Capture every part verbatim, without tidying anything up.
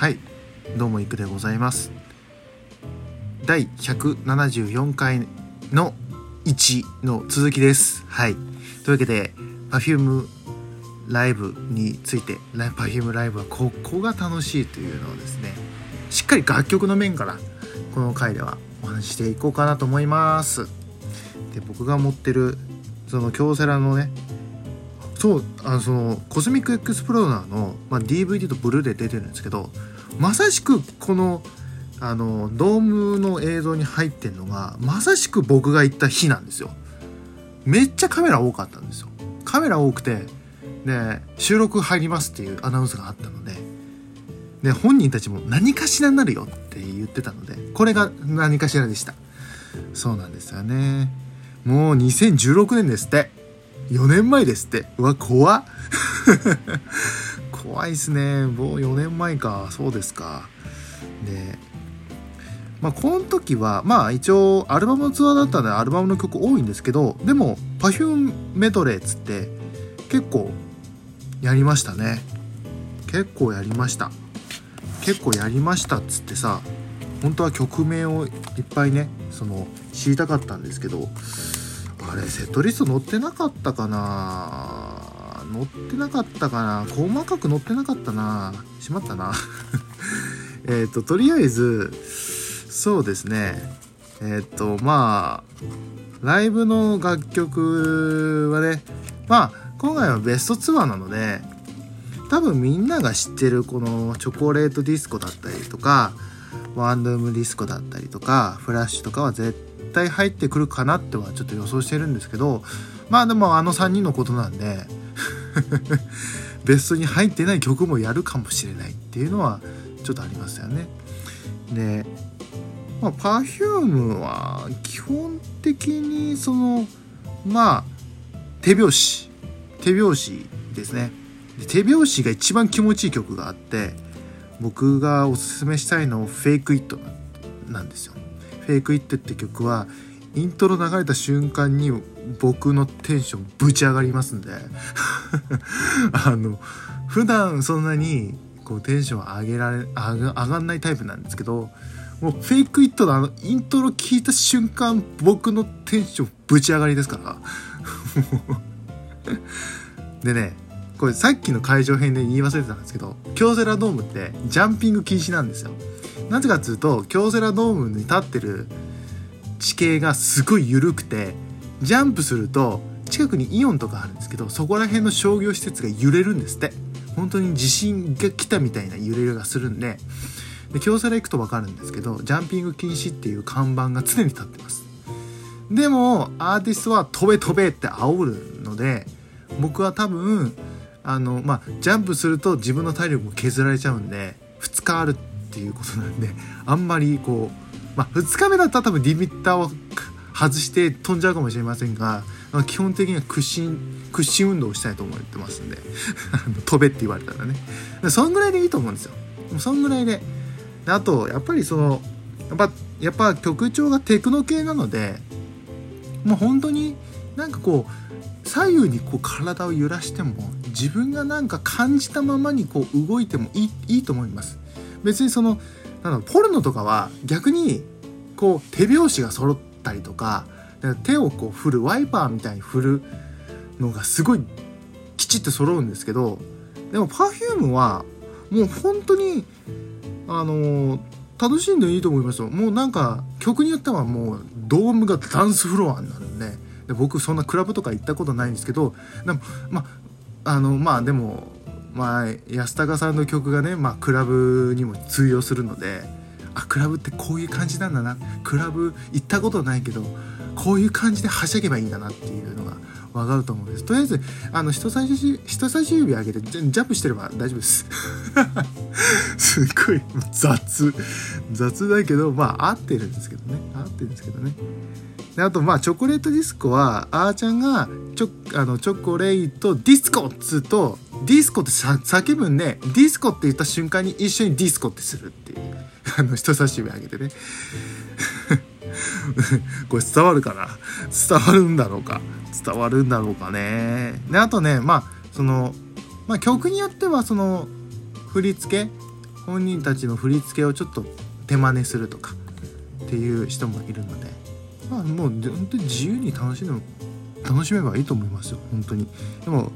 はい、どうもいくでございます。だいひゃくななじゅうよんかいのいちの続きです。はい、というわけで Perfume ライブについて、 Perfume ライブはここが楽しいというのをですね、しっかり楽曲の面からこの回ではお話していこうかなと思います。で、僕が持ってるその京セラのね、そうあのそのコスミックエクスプローラーの、まあ、ディーブイディー とブルーで出てるんですけど、まさしくこのあのドームの映像に入ってるのがまさしく僕が行った日なんですよ。めっちゃカメラ多かったんですよ。カメラ多くて、で収録入りますっていうアナウンスがあったので、で本人たちも何かしらになるよって言ってたので、これが何かしらでした。そうなんですよね。もうにせんじゅうろくねんですって。よねんまえですって。うわ、怖っ怖いですね。もうよねんまえか。そうですか。で、まあこの時はまあ一応アルバムのツアーだったのでアルバムの曲多いんですけど、でも Perfume メドレーつって結構やりましたね。結構やりました結構やりましたっつってさ、本当は曲名をいっぱいね、その知りたかったんですけど、あれセットリスト載ってなかったかな載ってなかったかな細かく載ってなかったなしまったなえっととりあえずそうですね、えっとまあライブの楽曲はね、まあ今回はベストツアーなので、多分みんなが知ってるこのチョコレートディスコだったりとかワンルームディスコだったりとかフラッシュとかは絶対絶対入ってくるかなってはちょっと予想してるんですけど、まあでもあのさんにんのことなんでベストに入ってない曲もやるかもしれないっていうのはちょっとありますよね。で、まあ、Perfume は基本的にそのまあ手拍子手拍子ですね。で、手拍子が一番気持ちいい曲があって、僕がおすすめしたいのは Fake It なんですよ。フェイクイットって曲はイントロ流れた瞬間に僕のテンションぶち上がりますんであの普段そんなにこうテンション上げられ上がんないタイプなんですけど、もうフェイクイットのあのイントロ聞いた瞬間僕のテンションぶち上がりですからでね、これさっきの会場編で言い忘れてたんですけど、京セラドームってジャンピング禁止なんですよ。なぜかというと京セラドームに立ってる地形がすごい緩くて、ジャンプすると近くにイオンとかあるんですけど、そこら辺の商業施設が揺れるんですって。本当に地震が来たみたいな揺れがするんで、で京セラ行くと分かるんですけど、ジャンピング禁止っていう看板が常に立ってます。でもアーティストは飛べ飛べって煽るので、僕は多分あの、まあ、ジャンプすると自分の体力も削られちゃうんでふつかあるっていうことなんで、あんまりこう、まあ、ふつかめだったら多分リミッターを外して飛んじゃうかもしれませんが、基本的には屈伸屈伸運動をしたいと思ってますんで飛べって言われたらね、そんぐらいでいいと思うんですよ。そんぐらいで、であとやっぱりそのやっぱやっぱ曲調がテクノ系なので、もう本当になんかこう左右にこう体を揺らしても自分がなんか感じたままにこう動いてもいい、いいと思います。別にそのなんかポルノとかは逆にこう手拍子が揃ったりとか、手をこう振るワイパーみたいに振るのがすごいきちっと揃うんですけど、でも Perfume はもう本当にあのー、楽しんでいいと思いますよ。もうなんか曲によってはもうドームがダンスフロアになるんで、で僕そんなクラブとか行ったことないんですけど、でもまあのまあでもまあ、安高さんの曲がね、まあ、クラブにも通用するので、あ、クラブってこういう感じなんだな、クラブ行ったことないけどこういう感じではしゃげばいいんだなっていうのが分かると思うんです。とりあえずあの人差し、人差し指上げてジャンプしてれば大丈夫ですすごい雑雑だけど、まあ合ってるんですけどね合ってるんですけどねで、あとまあチョコレートディスコはあーちゃんがチ ョ, あのチョコレートディスコっつうと、ディスコって叫ぶんで、ディスコって言った瞬間に一緒にディスコってするっていうあの人差し指上げてねこれ伝わるかな伝わるんだろうか伝わるんだろうかね。であとね、まあその、まあ、曲によってはその振り付け本人たちの振り付けをちょっと手真似するとかっていう人もいるので、まあもう本当に自由に楽しんでも楽しめばいいと思いますよ本当に。でも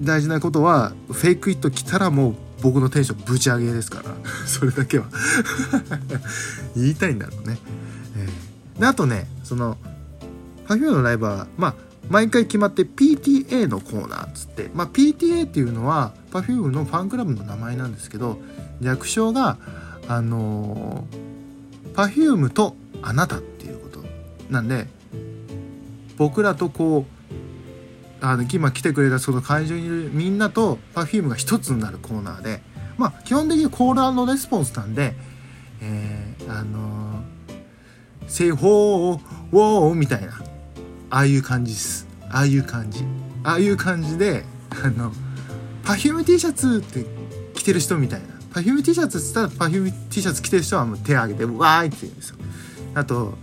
大事なことはフェイクイット来たらもう僕のテンションぶち上げですからそれだけは言いたいんだろうね、えー、であとねその Perfume のライブはまあ毎回決まって ピーティーエー のコーナーっつって、まあ、ピーティーエー っていうのは Perfume のファンクラブの名前なんですけど、略称があのー、Perfume とあなたっていうことなんで、僕らとこうあの今来てくれたその会場にいるみんなと Perfume が一つになるコーナーで、まあ基本的にコール&レスポンスなんで、えー、あのー、セイホーウォーみたいなああいう感じです。ああいう感じ、ああいう感じであの Perfume T シャツって着てる人みたいな。Perfume T シャツって言ったら Perfume T シャツ着てる人はもう手挙げてわーいって言うんですよ。あと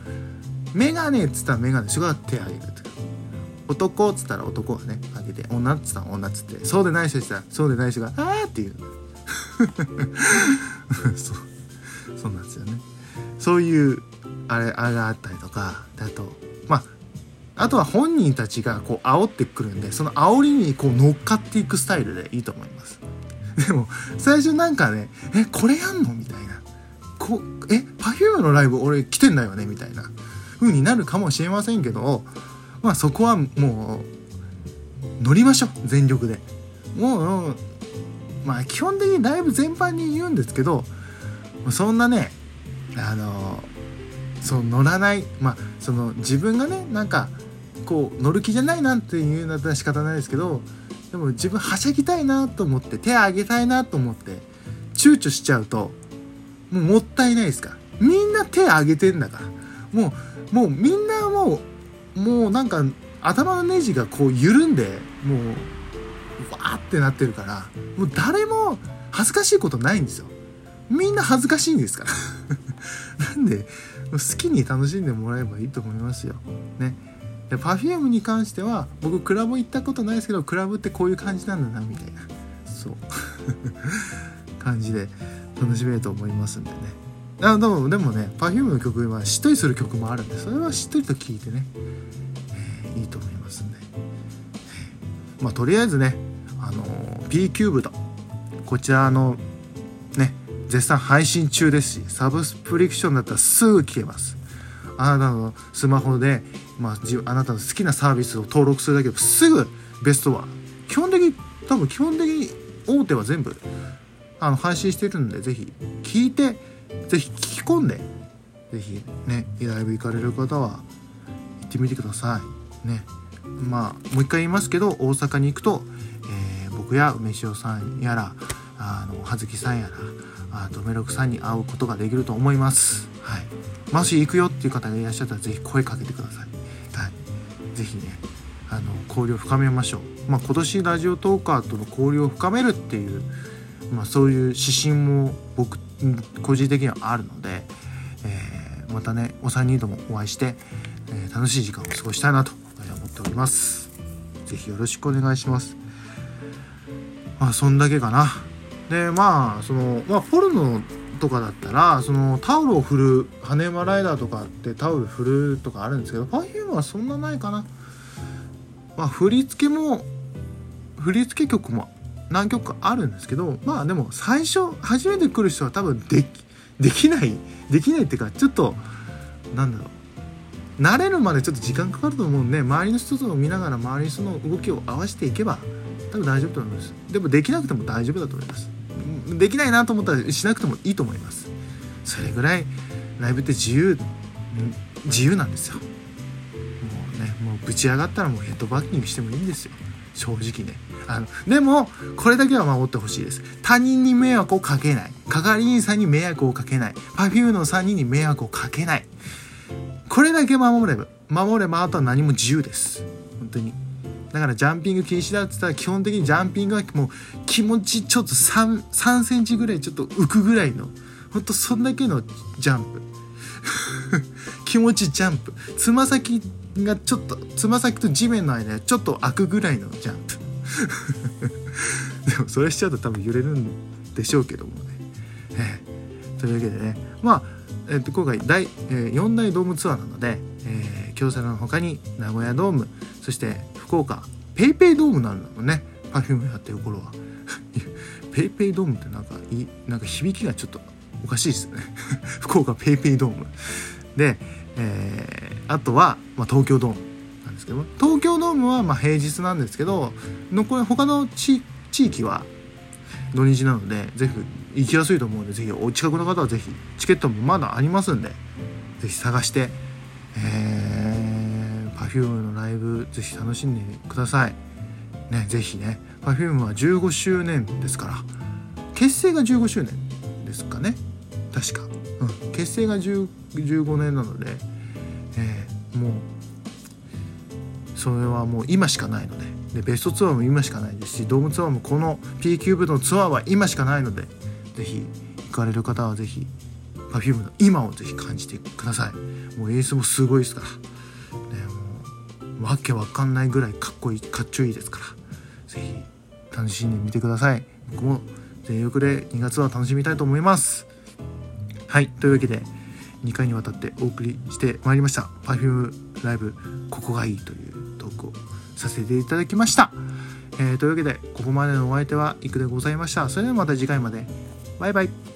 メガネっつったらメガネの人が手挙げるとか、男っつったら男がね挙げて、女っつったら女っつって、そうでない人っつったらそうでない人があーっていうそうそうなんですよね。そういうあれあれがあったりとか、あとまああとは本人たちがこう煽ってくるんで、その煽りにこう乗っかっていくスタイルでいいと思います。でも最初なんかね、えこれやんのみたいな、こえ Perfume のライブ俺来てんだよねみたいな風になるかもしれませんけど、まあそこはもう乗りましょう全力で。もうまあ基本的にライブ全般に言うんですけど、そんなねあのそう乗らない、まあその自分がねなんかこう乗る気じゃないなんていうのは仕方ないですけど、でも自分はしゃぎたいなと思って手を挙げたいなと思って躊躇しちゃうともうもったいないですから、みんな手を挙げてんだから、もう、もうみんなもうもうなんか頭のネジがこう緩んでもうわーってなってるから、もう誰も恥ずかしいことないんですよ。みんな恥ずかしいんですからなんで好きに楽しんでもらえばいいと思いますよね。で Perfume に関しては僕クラブ行ったことないですけど、クラブってこういう感じなんだなみたいな、そう感じで楽しめると思いますんでね。あでもでもね Perfume の曲はしっとりする曲もあるんで、それはしっとりと聴いてね、えー、いいと思いますんで、まあとりあえずね、あのー、P-Cube とこちらのね絶賛配信中ですし、サブスプリクションだったらすぐ聴けます。あなたのスマホで、まあ、あなたの好きなサービスを登録するだけですぐベストは基本的に多分基本的に大手は全部あの配信してるので、ぜひ聞いてぜひ聞き込んでぜひねライブ行かれる方は行ってみてくださいね。まあもう一回言いますけど、大阪に行くと、えー、僕や梅塩さんやらあの葉月さんやらドメロクさんに会うことができると思います。はい。もし行くよっていう方がいらっしゃったらぜひ声かけてください。はい。ぜひね、あの交流を深めましょう。まあ今年ラジオトーカーとの交流を深めるっていう、まあそういう指針も僕個人的にはあるので、えー、またねお三人ともお会いして、えー、楽しい時間を過ごしたいなと思っております。ぜひよろしくお願いします。まあそんだけかな。でまあそのまあポルノとかだったらそのタオルを振る羽馬ライダーとかってタオル振るとかあるんですけど、Perfumeはそんなないかな。まあ振り付けも振り付け曲も何曲かあるんですけど、まあでも最初初めて来る人は多分できできないできないっていうか、ちょっとなんだろう慣れるまでちょっと時間かかると思うんで、周りの人と見ながら周りの人の動きを合わせていけば多分大丈夫だと思います。でもできなくても大丈夫だと思います。できないなと思ったらしなくてもいいと思います。それぐらいライブって自由自由なんですよ。もうねもうぶち上がったらもうヘッドバッキングしてもいいんですよ正直ね。あのでもこれだけは守ってほしいです。他人に迷惑をかけない、係員さんに迷惑をかけない、Perfumeのさんにんに迷惑をかけない、これだけ守れば守ればあとは何も自由です本当に。だからジャンピング禁止だって言ったら基本的にジャンピングはもう気持ちちょっと 3, 3センチぐらいちょっと浮くぐらいのほんとそんだけのジャンプ気持ちジャンプ、つま先がちょっとつま先と地面の間ちょっと開くぐらいのジャンプでもそれしちゃうと多分揺れるんでしょうけどもね、というわけでね、まあ、えっと、今回第、えー、よんだいドームツアーなので、えー、京セラの他に名古屋ドーム、そして福岡ペイペイドームなんだもんね、Perfumeやってる頃はペイペイドームってなんかいなんか響きがちょっとおかしいですよね福岡ペイペイドームで、えー、あとは、まあ、東京ドームなんですけども、東京ドームはまあ平日なんですけど、残り他の 地, 地域は土日なので、ぜひ行きやすいと思うので、ぜひお近くの方はぜひチケットもまだありますんで、ぜひ探して、えー、Perfume のライブぜひ楽しんでくださいね。ぜひね、 Perfume はじゅうごしゅうねんですから、結成がじゅうごしゅうねんですかね、確か、うん、結成がじゅうごねんなので、えー、もうそれはもう今しかないので、でベストツアーも今しかないですし、ドームツアーもこの P-Cube のツアーは今しかないので、ぜひ行かれる方はぜひ Perfume の今をぜひ感じてください。もう演出もすごいですから、わけわかんないぐらいかっこいい、かっちょいいですから、ぜひ楽しんでみてください。僕も全力でにがつは楽しみたいと思います。はい、というわけでにかいにわたってお送りしてまいりました Perfume ライブここがいいというトークをさせていただきました、えー、というわけでここまでのお相手はいくでございました。それではまた次回まで、バイバイ。